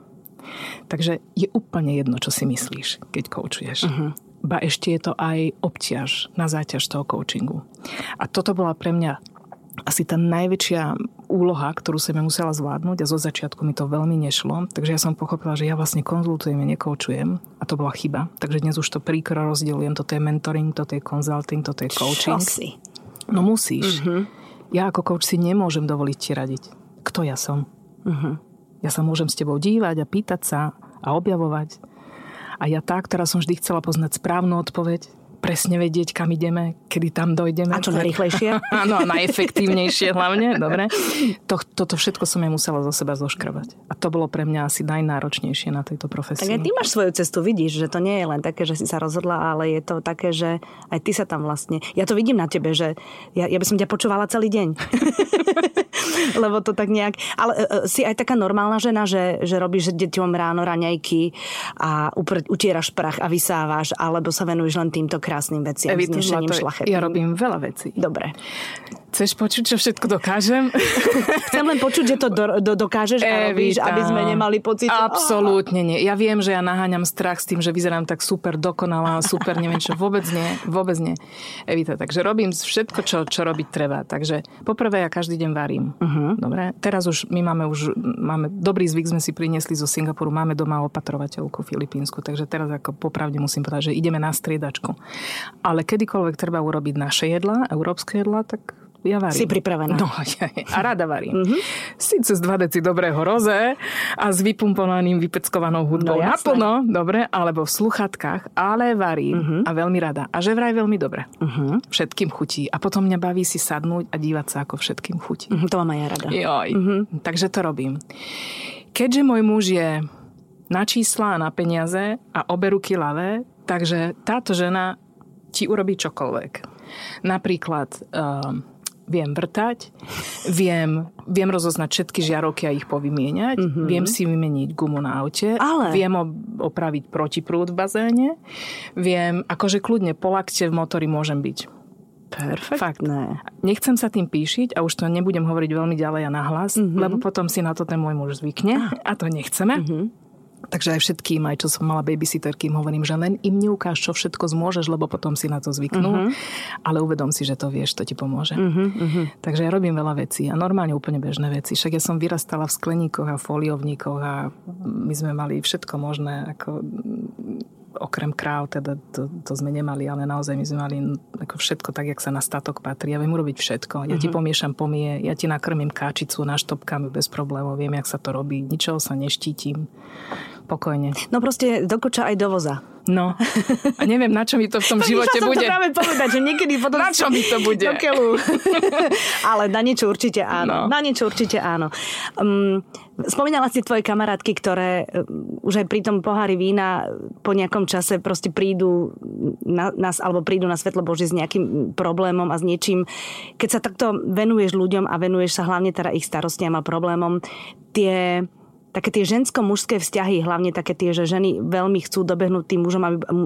Takže je úplne jedno, čo si myslíš, keď koučuješ. Ba ešte je to aj obťaž na záťaž toho koučingu. A toto bola pre mňa asi tá najväčšia úloha, ktorú som ja musela zvládnuť a zo začiatku mi to veľmi nešlo, takže ja som pochopila, že ja vlastne konzultujem a nekoučujem a to bola chyba. Takže dnes už to príkro rozdielujem, toto je mentoring, toto je consulting, toto je coaching. No musíš. Ja ako coach si nemôžem dovoliť ti radiť. Kto ja som? Ja sa môžem s tebou dívať a pýtať sa a objavovať. A ja tá, ktorá som vždy chcela poznať správnu odpoveď, presne vedieť, kam ideme, kedy tam dojdeme. A čo najrýchlejšie? Áno, a najefektívnejšie hlavne. Dobre. Toto všetko som ja musela zo seba zoškrabať. A to bolo pre mňa asi najnáročnejšie na tejto profesii. Tak aj ty máš svoju cestu, vidíš, že to nie je len také, že si sa rozhodla, ale je to také, že aj ty sa tam vlastne... Ja to vidím na tebe, že ja by som ťa počúvala celý deň. Lebo to tak nejak... Ale si aj taká normálna žena, že robíš deťom ráno raňajky a utieraš prach a vysávaš, alebo sa venuješ len týmto krásnym veciam, znešením šlachetným. Ja robím veľa vecí. Dobre. Chceš počuť, čo všetko dokážem? Chcem len počuť, že to dokážeš a robíš, aby sme nemali pocit. Absolútne nie. Ja viem, že ja naháňam strach s tým, že vyzerám tak super dokonalá, super neviem čo. Vôbec nie. Vôbec nie. Evita, takže robím všetko, čo robiť treba. Takže poprvé ja každý deň varím. Uh-huh. Dobre? Teraz už my máme dobrý zvyk, sme si priniesli zo Singapuru. Máme doma opatrovateľku filipínsku. Takže teraz ako popravde musím povedať, že ideme na striedačku. Ale kedykoľvek treba urobiť naše jedlá, európske jedlá, tak ja varím. Si pripravená. No, a rada varím. Mm-hmm. Sice z 2 deci dobrého rozé a s vypumponaným, vypeckovanou hudbou naplno, dobre, alebo v sluchatkách, ale varím a veľmi rada. A že vraj veľmi dobre. Mm-hmm. Všetkým chutí. A potom mňa baví si sadnúť a dívať sa, ako všetkým chutí. Mm-hmm, to mám aj ja rada. Joj. Mm-hmm. Takže to robím. Keďže môj muž je na čísla, na peniaze a oberuky ľavé, takže táto žena ti urobí čokoľvek. Napríklad viem vrtať, viem rozoznať všetky žiarovky a ich povymieňať, viem si vymeniť gumu na aute, viem opraviť protiprúd v bazéne, viem, akože kľudne po lakte v motori môžem byť. Perfektné. Nechcem sa tým píšiť a už to nebudem hovoriť veľmi ďalej a nahlas, lebo potom si na to ten môj muž zvykne a to nechceme. Takže aj všetkým, aj čo som mala babysitterky, im hovorím, že len im neukáž, čo všetko zmôžeš, lebo potom si na to zvyknú. Ale uvedom si, že to vieš, to ti pomôže. Takže ja robím veľa vecí a normálne úplne bežné veci. Však ja som vyrastala v skleníkoch a foliovníkoch a my sme mali všetko možné, ako okrem kráv, teda to sme nemali, ale naozaj my sme mali ako všetko tak, jak sa na statok patrí. Ja viem urobiť všetko. Ja ti pomiešam pomie, ja ti nakrmím káčicu, naštopkám bez problémov, viem, jak sa to robí, ničoho sa neštítim. Pokojne. No proste do koča aj do voza. No. A neviem, na čo mi to v tom živote bude. To práve povedať, že niekedy potom na čo mi to bude. Ale na niečo určite áno. No. Na niečo určite áno. Spomínala si tvoje kamarátky, ktoré už aj pri tom pohári vína po nejakom čase proste prídu na nás, alebo prídu na svetlo Boží s nejakým problémom a s niečím. Keď sa takto venuješ ľuďom a venuješ sa hlavne teda ich starostiam a problémom, Také tie žensko-mužské vzťahy, hlavne také tie, že ženy veľmi chcú dobehnúť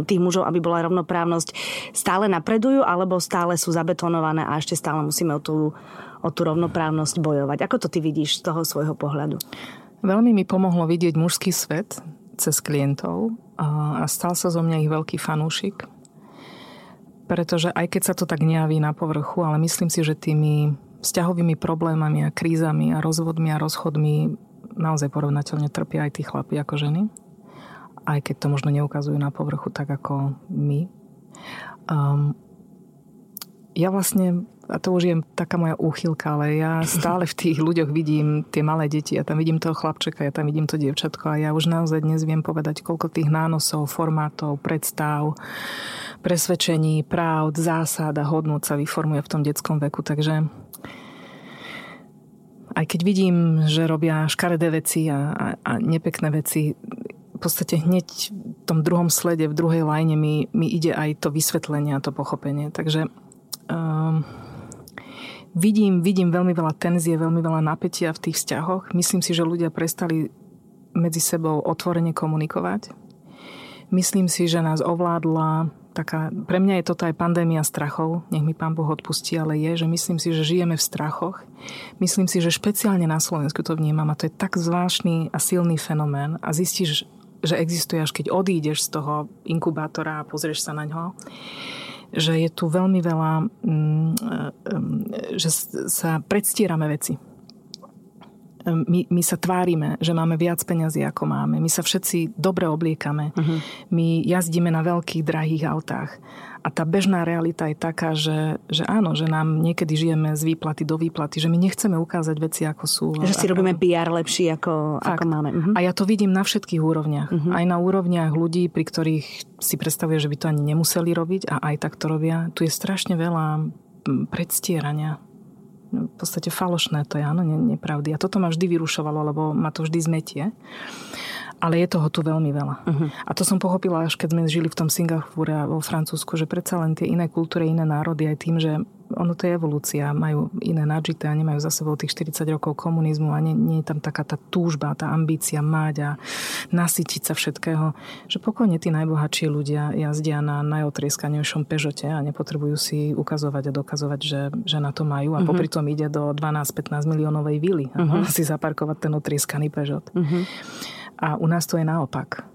tých mužov, aby bola rovnoprávnosť, stále napredujú, alebo stále sú zabetonované a ešte stále musíme o tú rovnoprávnosť bojovať. Ako to ty vidíš z toho svojho pohľadu? Veľmi mi pomohlo vidieť mužský svet cez klientov a stal sa zo mňa ich veľký fanúšik. Pretože aj keď sa to tak nejaví na povrchu, ale myslím si, že tými vzťahovými problémami a krízami a rozvodmi a rozchodmi naozaj porovnateľne trpia aj tí chlapi ako ženy. Aj keď to možno neukazujú na povrchu tak ako my. Ja vlastne, a to už je taká moja úchylka, ale ja stále v tých ľuďoch vidím tie malé deti. Ja tam vidím toho chlapčeka, ja tam vidím to dievčatko a ja už naozaj dnes viem povedať, koľko tých nánosov, formátov, predstav, presvedčení, pravd, zásad a hodnôt sa vyformuje v tom detskom veku. Takže aj keď vidím, že robia škaredé veci a nepekné veci, v podstate hneď v tom druhom slede, v druhej lajne mi ide aj to vysvetlenie a to pochopenie. Takže vidím veľmi veľa tenzie, veľmi veľa napätia v tých vzťahoch. Myslím si, že ľudia prestali medzi sebou otvorene komunikovať. Myslím si, že nás ovládla taká, pre mňa je toto aj pandémia strachov, nech mi Pán Boh odpustí, ale je, že myslím si, že žijeme v strachoch. Myslím si, že špeciálne na Slovensku to vnímam a to je tak zvláštny a silný fenomén a zistíš, že existuje, až keď odídeš z toho inkubátora a pozrieš sa na ňo, že je tu veľmi veľa, že sa predstierame veci. My sa tvárime, že máme viac peňazí, ako máme. My sa všetci dobre obliekame. My jazdíme na veľkých, drahých autách. A tá bežná realita je taká, že áno, že nám niekedy žijeme z výplaty do výplaty, že my nechceme ukázať veci, ako sú. Že si robíme PR lepší, ako máme. A ja to vidím na všetkých úrovniach. Aj na úrovniach ľudí, pri ktorých si predstavuje, že by to ani nemuseli robiť a aj tak to robia. Tu je strašne veľa predstierania. V podstate falošné to je, áno, nepravdy. A toto ma vždy vyrušovalo, lebo ma to vždy zmetie. ale je toho tu veľmi veľa. Uh-huh. A to som pochopila, až keď sme žili v tom Singapúre a vo Francúzsku, že predsa len tie iné kultúry, iné národy aj tým, že ono to je evolúcia, majú iné nadžité a nemajú za sebou tých 40 rokov komunizmu a nie je tam taká tá túžba, tá ambícia mať a nasytiť sa všetkého, že pokojne tí najbohatší ľudia jazdia na najotrieskanejšom Peugeote a nepotrebujú si ukazovať a dokazovať, že na to majú a popri tom ide do 12-15 miliónovej vily a môžu si zaparkovať ten otrieskaný Peugeot. Uh-huh. A u nás to je naopak.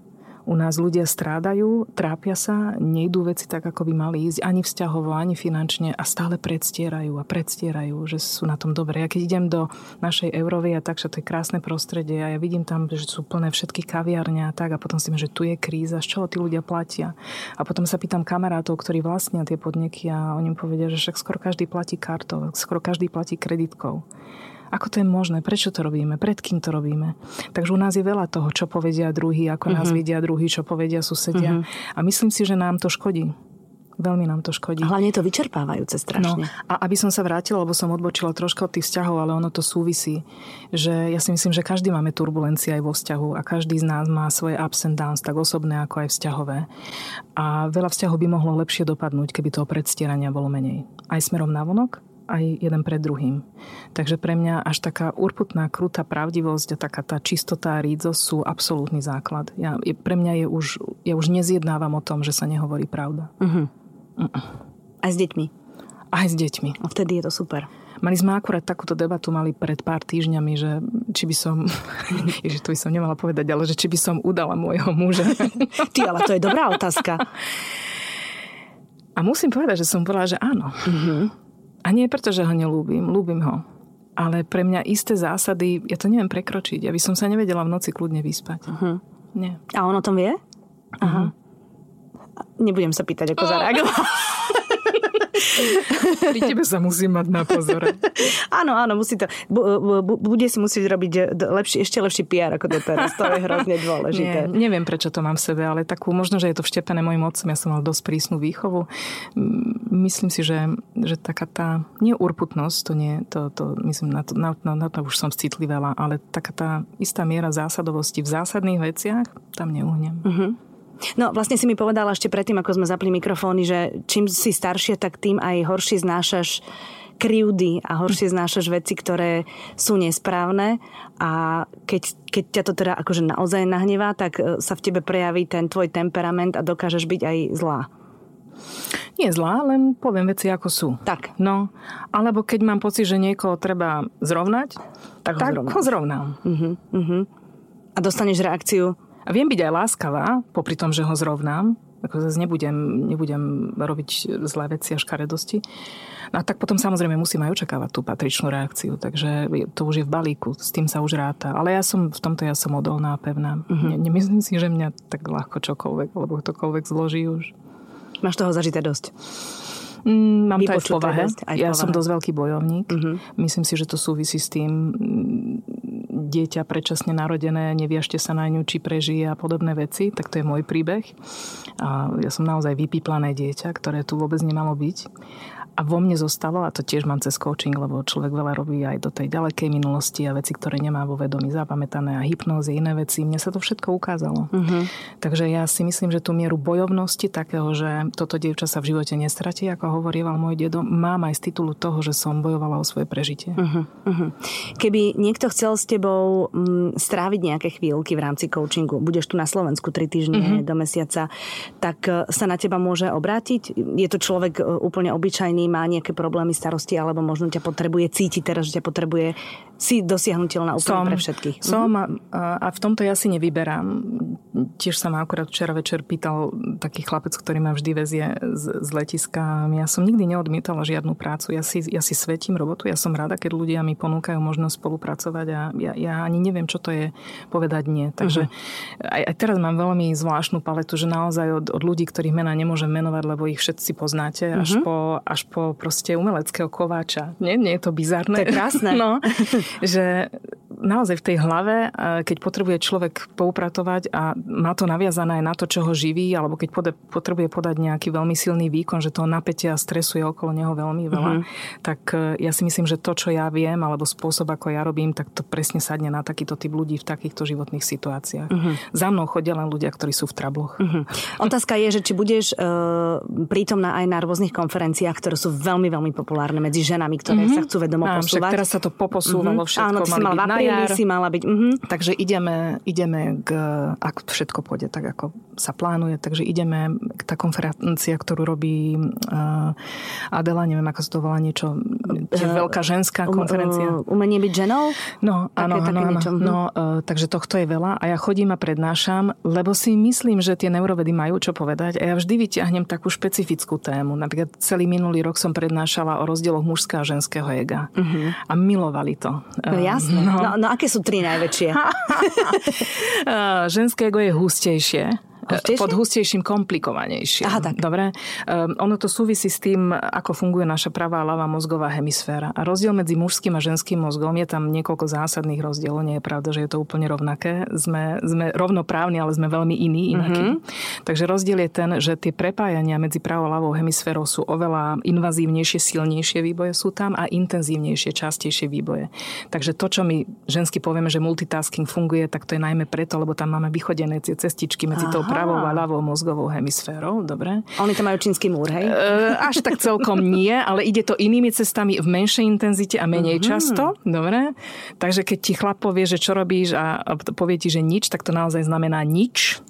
U nás ľudia strádajú, trápia sa, nejdú veci tak, ako by mali ísť, ani vzťahovo, ani finančne a stále predstierajú, že sú na tom dobre. Ja keď idem do našej Eurovie, takže to je krásne prostredie a ja vidím tam, že sú plné všetky kaviarne a tak a potom si myslím, že tu je kríza, z čoho tí ľudia platia. A potom sa pýtam kamarátov, ktorí vlastnia tie podniky a oni povedia, že však skoro každý platí kartou, skoro každý platí kreditkou. Ako to je možné? Prečo to robíme? Pred kým to robíme? Takže u nás je veľa toho, čo povedia druhí, ako nás vidia druhí, čo povedia susedia. A myslím si, že nám to škodí. Veľmi nám to škodí. A hlavne je to vyčerpávajúce strašne. No, a aby som sa vrátila, lebo som odbočila troška od tých vzťahov, ale ono to súvisí. Že ja si myslím, že každý máme turbulencie aj vo vzťahu a každý z nás má svoje ups and downs, tak osobné ako aj vzťahové. A veľa vzťahov by mohlo lepšie dopadnúť, keby toho predstierania bolo menej. Aj smerom navonok, aj jeden pred druhým. Takže pre mňa až taká urputná, krutá pravdivosť a taká tá čistota a rídzosť sú absolútny základ. Pre mňa ja už nezjednávam o tom, že sa nehovorí pravda. Uh-huh. Aj s deťmi? Aj s deťmi. A vtedy je to super. Mali sme akurát takúto debatu mali pred pár týždňami, že či by som, ježiš, to by som nemala povedať, ale že či by som udala môjho muža. Ty, ale to je dobrá otázka. A musím povedať, že som bola, že áno. Uh-huh. A nie preto, že ho nelúbim. Ľúbim ho. Ale pre mňa isté zásady, ja to neviem prekročiť. Ja by som sa nevedela v noci kľudne vyspať. Uh-huh. Nie. A on o tom vie? Aha. Uh-huh. Nebudem sa pýtať, ako zareagovala. Pri tebe sa musím mať na pozore. Áno, musí to. Bude si musieť robiť ešte lepší PR ako doteraz. To je hrozne dôležité. Nie, neviem, prečo to mám v sebe, ale takú, možno, že je to vštepené mojim otcom. Ja som mal dosť prísnu výchovu. Myslím si, že taká tá neurputnosť, na to už som citlivela, ale taká tá istá miera zásadovosti v zásadných veciach, tam neuhnem. Mhm. No vlastne si mi povedala ešte predtým, ako sme zapli mikrofóny, že čím si staršie, tak tým aj horšie znášaš krivdy a horšie znášaš veci, ktoré sú nesprávne a keď ťa to teda akože naozaj nahnevá, tak sa v tebe prejaví ten tvoj temperament a dokážeš byť aj zlá. Nie zlá, len poviem veci ako sú. Tak. No, alebo keď mám pocit, že niekoho treba zrovnať, tak ho zrovnám. A dostaneš reakciu. A viem byť aj láskavá, popri tom, že ho zrovnám. Ako zase nebudem robiť zlé veci a škaredosti. No a tak potom samozrejme musím aj očakávať tú patričnú reakciu. Takže to už je v balíku. S tým sa už ráta. Ale ja som odolná a pevná. Mm-hmm. Nemyslím si, že mňa tak ľahko čokoľvek, alebo ktokoľvek zloží už. Máš toho zažité dosť? Mám to aj v povahe. Ja som dosť veľký bojovník. Mm-hmm. Myslím si, že to súvisí s tým, dieťa predčasne narodené, neviažte sa na ňu, či prežije a podobné veci, tak to je môj príbeh. A ja som naozaj vypíplané dieťa, ktoré tu vôbec nemalo byť. A vo mne zostalo, a to tiež mám cez coaching, lebo človek veľa robí aj do tej ďalekej minulosti a veci, ktoré nemá vo vedomí zapamätané a hypnózy, iné veci. Mne sa to všetko ukázalo. Uh-huh. Takže ja si myslím, že tú mieru bojovnosti takého, že toto dievča sa v živote nestratí, ako hovorieval môj dedo, mám aj z titulu toho, že som bojovala o svoje prežitie. Uh-huh. Uh-huh. Keby niekto chcel s tebou stráviť nejaké chvíľky v rámci coachingu, budeš tu na Slovensku 3 týždne do mesiaca, tak sa na teba môže obrátiť. Je to človek úplne obyčajný, má nejaké problémy, starosti, alebo možno ťa potrebuje cítiť teraz, že ťa potrebuje si dosiahnuteľná úplne pre všetkých. Som a v tomto ja si nevyberám. Tiež sa ma akorát včera večer pýtal taký chlapec, ktorý ma vždy vezie z letiska. Ja som nikdy neodmietala žiadnu prácu. Ja si svetím robotu. Ja som rada, keď ľudia mi ponúkajú možnosť spolupracovať a ja ani neviem, čo to je povedať nie. Takže aj teraz mám veľmi zvláštnu paletu, že naozaj od ľudí, ktorých mená nemôžem menovať, lebo ich všetci poznáte, až po proste umeleckého kováča. Nie je to bizarné. To je krásne. No, že naozaj v tej hlave, keď potrebuje človek poupratovať a má to naviazané na to, čo ho živí, alebo keď potrebuje podať nejaký veľmi silný výkon, že toho napätia a stresu je okolo neho veľmi veľa, tak ja si myslím, že to, čo ja viem, alebo spôsob, ako ja robím, tak to presne sadne na takýto typ ľudí v takýchto životných situáciách. Za mnou chodia len ľudia, ktorí sú v trabloch. Otázka je, že či budeš prítomná aj na rôznych konferenciách, ktoré sú veľmi, veľmi populárne medzi ženami, ktoré sa chcú vedomo posúvať. Teraz sa to poposúvalo všetko. Áno, si mala v apríli, si mala byť. Takže ideme k, ak všetko pôjde tak, ako sa plánuje, takže ideme k tá konferencia, ktorú robí Adela, neviem, ako sa to volá, niečo, veľká ženská konferencia. Umenie byť ženou? No, áno. Takže tohto je veľa a ja chodím a prednášam, lebo si myslím, že tie neurovedy majú čo povedať a ja vždy vyťahnem takú špecifickú tému. Napríklad celý minulý rok som prednášala o rozdieloch mužského a ženského ega. A milovali to. No jasné. No aké sú tri najväčšie? Ženské ego je hustejšie. Pod hustejším komplikovanejšie. Aha, tak. Dobre? Ono to súvisí s tým, ako funguje naša pravá a ľavá mozgová hemisféra. A rozdiel medzi mužským a ženským mozgom je tam niekoľko zásadných rozdielov. Nie je pravda, že je to úplne rovnaké. Sme rovnoprávni, ale sme veľmi iní, inakí. Takže rozdiel je ten, že tie prepájania medzi pravou a ľavou hemisférou sú oveľa invazívnejšie, silnejšie výboje sú tam a intenzívnejšie, častejšie výboje. Takže to, čo my žensky povieme, že multitasking funguje, tak to je najmä preto, lebo tam máme vychodené tie cestičky medzi tou pravou a ľavou mozgovou hemisférou, dobre? Oni to majú čínsky múr, hej? Až tak celkom nie, ale ide to inými cestami v menšej intenzite a menej často, dobre? Takže keď ti chlap povie, že čo robíš a povie ti, že nič, tak to naozaj znamená nič.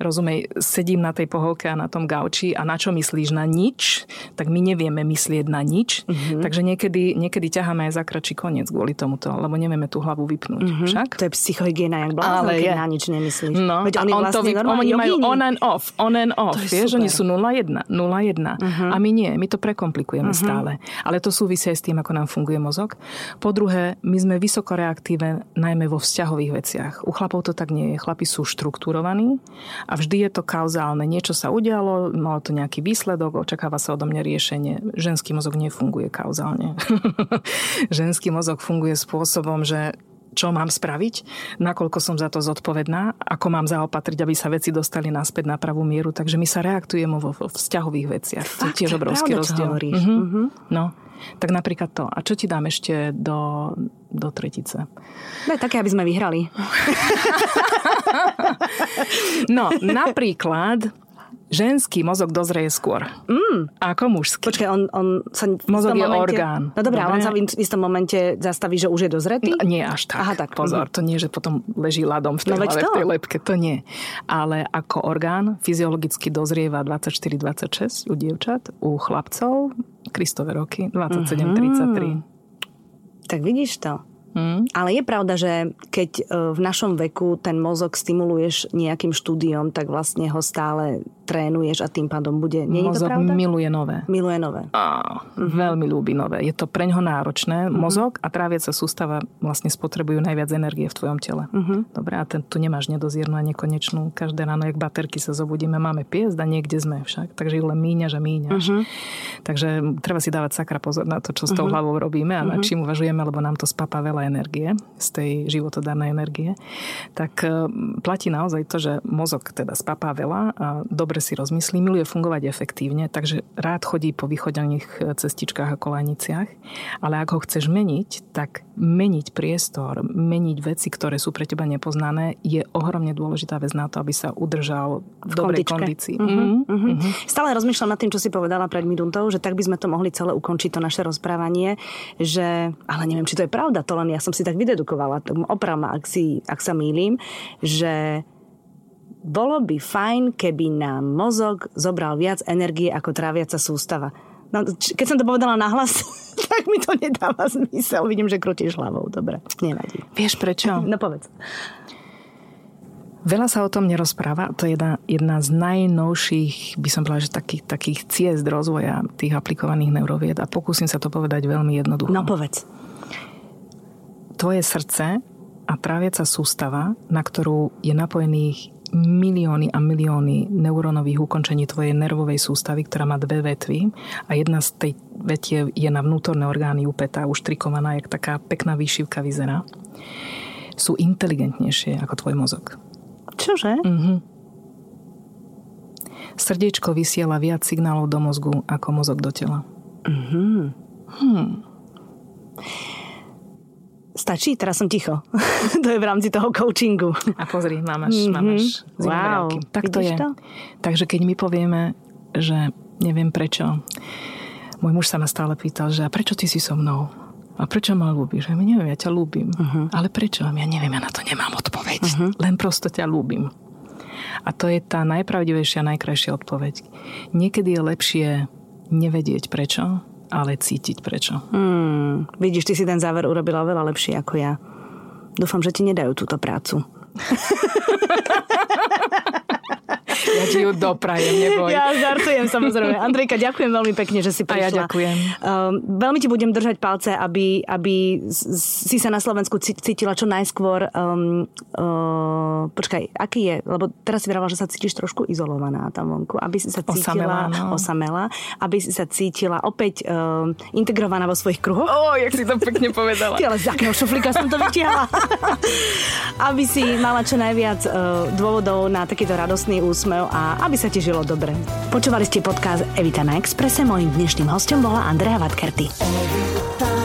Rozumej, sedím na tej pohovke a na tom gauči a na čo myslíš? Na nič? Tak my nevieme myslieť na nič. Takže niekedy ťaháme aj za kračí koniec kvôli tomuto, lebo nevieme tú hlavu vypnúť. Však? To je psychohygiena, jak blázon, keď na nič nemyslíš. No, veď oni vlastne normálne majú on and off. Vieš, oni sú 0,1. A my nie, my to prekomplikujeme stále. Ale to súvisí aj s tým, ako nám funguje mozog. Po druhé, my sme vysoko reaktívne najmä vo vzťahových veciach. U chlapov to tak nie je. Chlapi sú štrukturovaní. A vždy je to kauzálne. Niečo sa udialo, malo to nejaký výsledok, očakáva sa odo mňa riešenie. Ženský mozog nefunguje kauzálne. Ženský mozog funguje spôsobom, že čo mám spraviť, nakoľko som za to zodpovedná, ako mám zaopatriť, aby sa veci dostali naspäť na pravú mieru. Takže my sa reaktujeme vo vzťahových veciach. To je tiež obrovský rozdiel. No. Tak napríklad to. A čo ti dám ešte do tretice? No také, aby sme vyhrali. No, napríklad ženský mozog dozrie skôr. Ako mužský. Počkaj, on sa mozog je orgán. No dobré, ale on sa v istom momente zastaví, že už je dozretý? No, nie až tak. Aha, tak. Pozor, to nie, že potom leží ľadom v tej hlave, v tej lepke. To nie. Ale ako orgán fyziologicky dozrieva 24-26 u dievčat, u chlapcov Kristove roky 27-33. Tak vidíš to. Ale je pravda, že keď v našom veku ten mozog stimuluješ nejakým štúdiom, tak vlastne ho stále trénuješ a tým pádom bude. Nie je to pravda? Mozog miluje nové. Veľmi ľúbi nové. Je to preňho náročné. Mozog a tráviaca sústava vlastne spotrebujú najviac energie v tvojom tele. Dobre, a tu nemáš nedoziernu a nekonečnú. Každé ráno, jak baterky sa zobudíme, máme piesť a niekde sme však. Takže len míňaš. Takže treba si dávať sakra pozor na to, čo s tou hlavou robíme a na čím uvažujeme, lebo nám to spapá veľa energie, z tej životodárnej energie, tak platí naozaj to, že mozog teda spapá veľa a dobre si rozmyslí, miluje fungovať efektívne, takže rád chodí po vychodených cestičkách a kolaniciach, ale ak ho chceš meniť, tak meniť priestor, meniť veci, ktoré sú pre teba nepoznané, je ohromne dôležitá vec na to, aby sa udržal v dobrej kondícii. Stále rozmýšľam nad tým, čo si povedala pred minútou, že tak by sme to mohli celé ukončiť, to naše rozprávanie, že ale neviem, či to je pravda, to len ja som si tak vydedukovala, opravma, ak sa mýlim, že bolo by fajn, keby nám mozog zobral viac energie ako tráviaca sústava. No, keď som to povedala nahlas, tak mi to nedáva zmysel. Vidím, že krútiš hlavou. Dobre, nevadí. Vieš prečo? No povedz. Veľa sa o tom nerozpráva. To je jedna z najnovších, by som povedala, že takých ciest rozvoja tých aplikovaných neurovied a pokúsim sa to povedať veľmi jednoducho. No povedz. Tvoje srdce a tráviaca sústava, na ktorú je napojených milióny a milióny neurónových ukončení tvojej nervovej sústavy, ktorá má dve vetvy a jedna z tej vetie je na vnútorné orgány upätá, uštrikovaná, jak taká pekná výšivka vyzerá. sú inteligentnejšie ako tvoj mozog. Čože? Srdiečko vysiela viac signálov do mozgu ako mozog do tela. Stačí? Teraz som ticho. To je v rámci toho coachingu. A pozri, máš zimomriavky. Tak to je. Takže keď my povieme, že neviem prečo, môj muž sa ma stále pýtal, že a prečo ty si so mnou? A prečo ma ľúbiš? Ja neviem, ja ťa ľúbim. Ale prečo? Ja neviem, ja na to nemám odpoveď. Len prosto ťa ľúbim. A to je tá najpravdivejšia, najkrajšia odpoveď. Niekedy je lepšie nevedieť prečo, ale cítiť prečo. Vidíš, ty si ten záver urobila veľa lepšie ako ja. Dúfam, že ti nedajú túto prácu. Ja ti ju doprajem, neboj. Ja žartujem, samozrejme. Andrejka, ďakujem veľmi pekne, že si prišla. A ja ďakujem. Veľmi ti budem držať palce, aby si sa na Slovensku cítila čo najskôr. Počkaj, aký je? Lebo teraz si vravala, že sa cítiš trošku izolovaná tam vonku. Aby si sa cítila osamelá. Aby si sa cítila opäť integrovaná vo svojich kruhoch. Jak si to pekne povedala. Ty, ale z akého šuflíka som to vytiahla. Aby si mala čo najviac dôvodov na takýto radostný úsmev a aby sa ti žilo dobre. Počúvali ste podcast Evita na Expresse. Mojím dnešným hostom bola Andrea Vadkerti.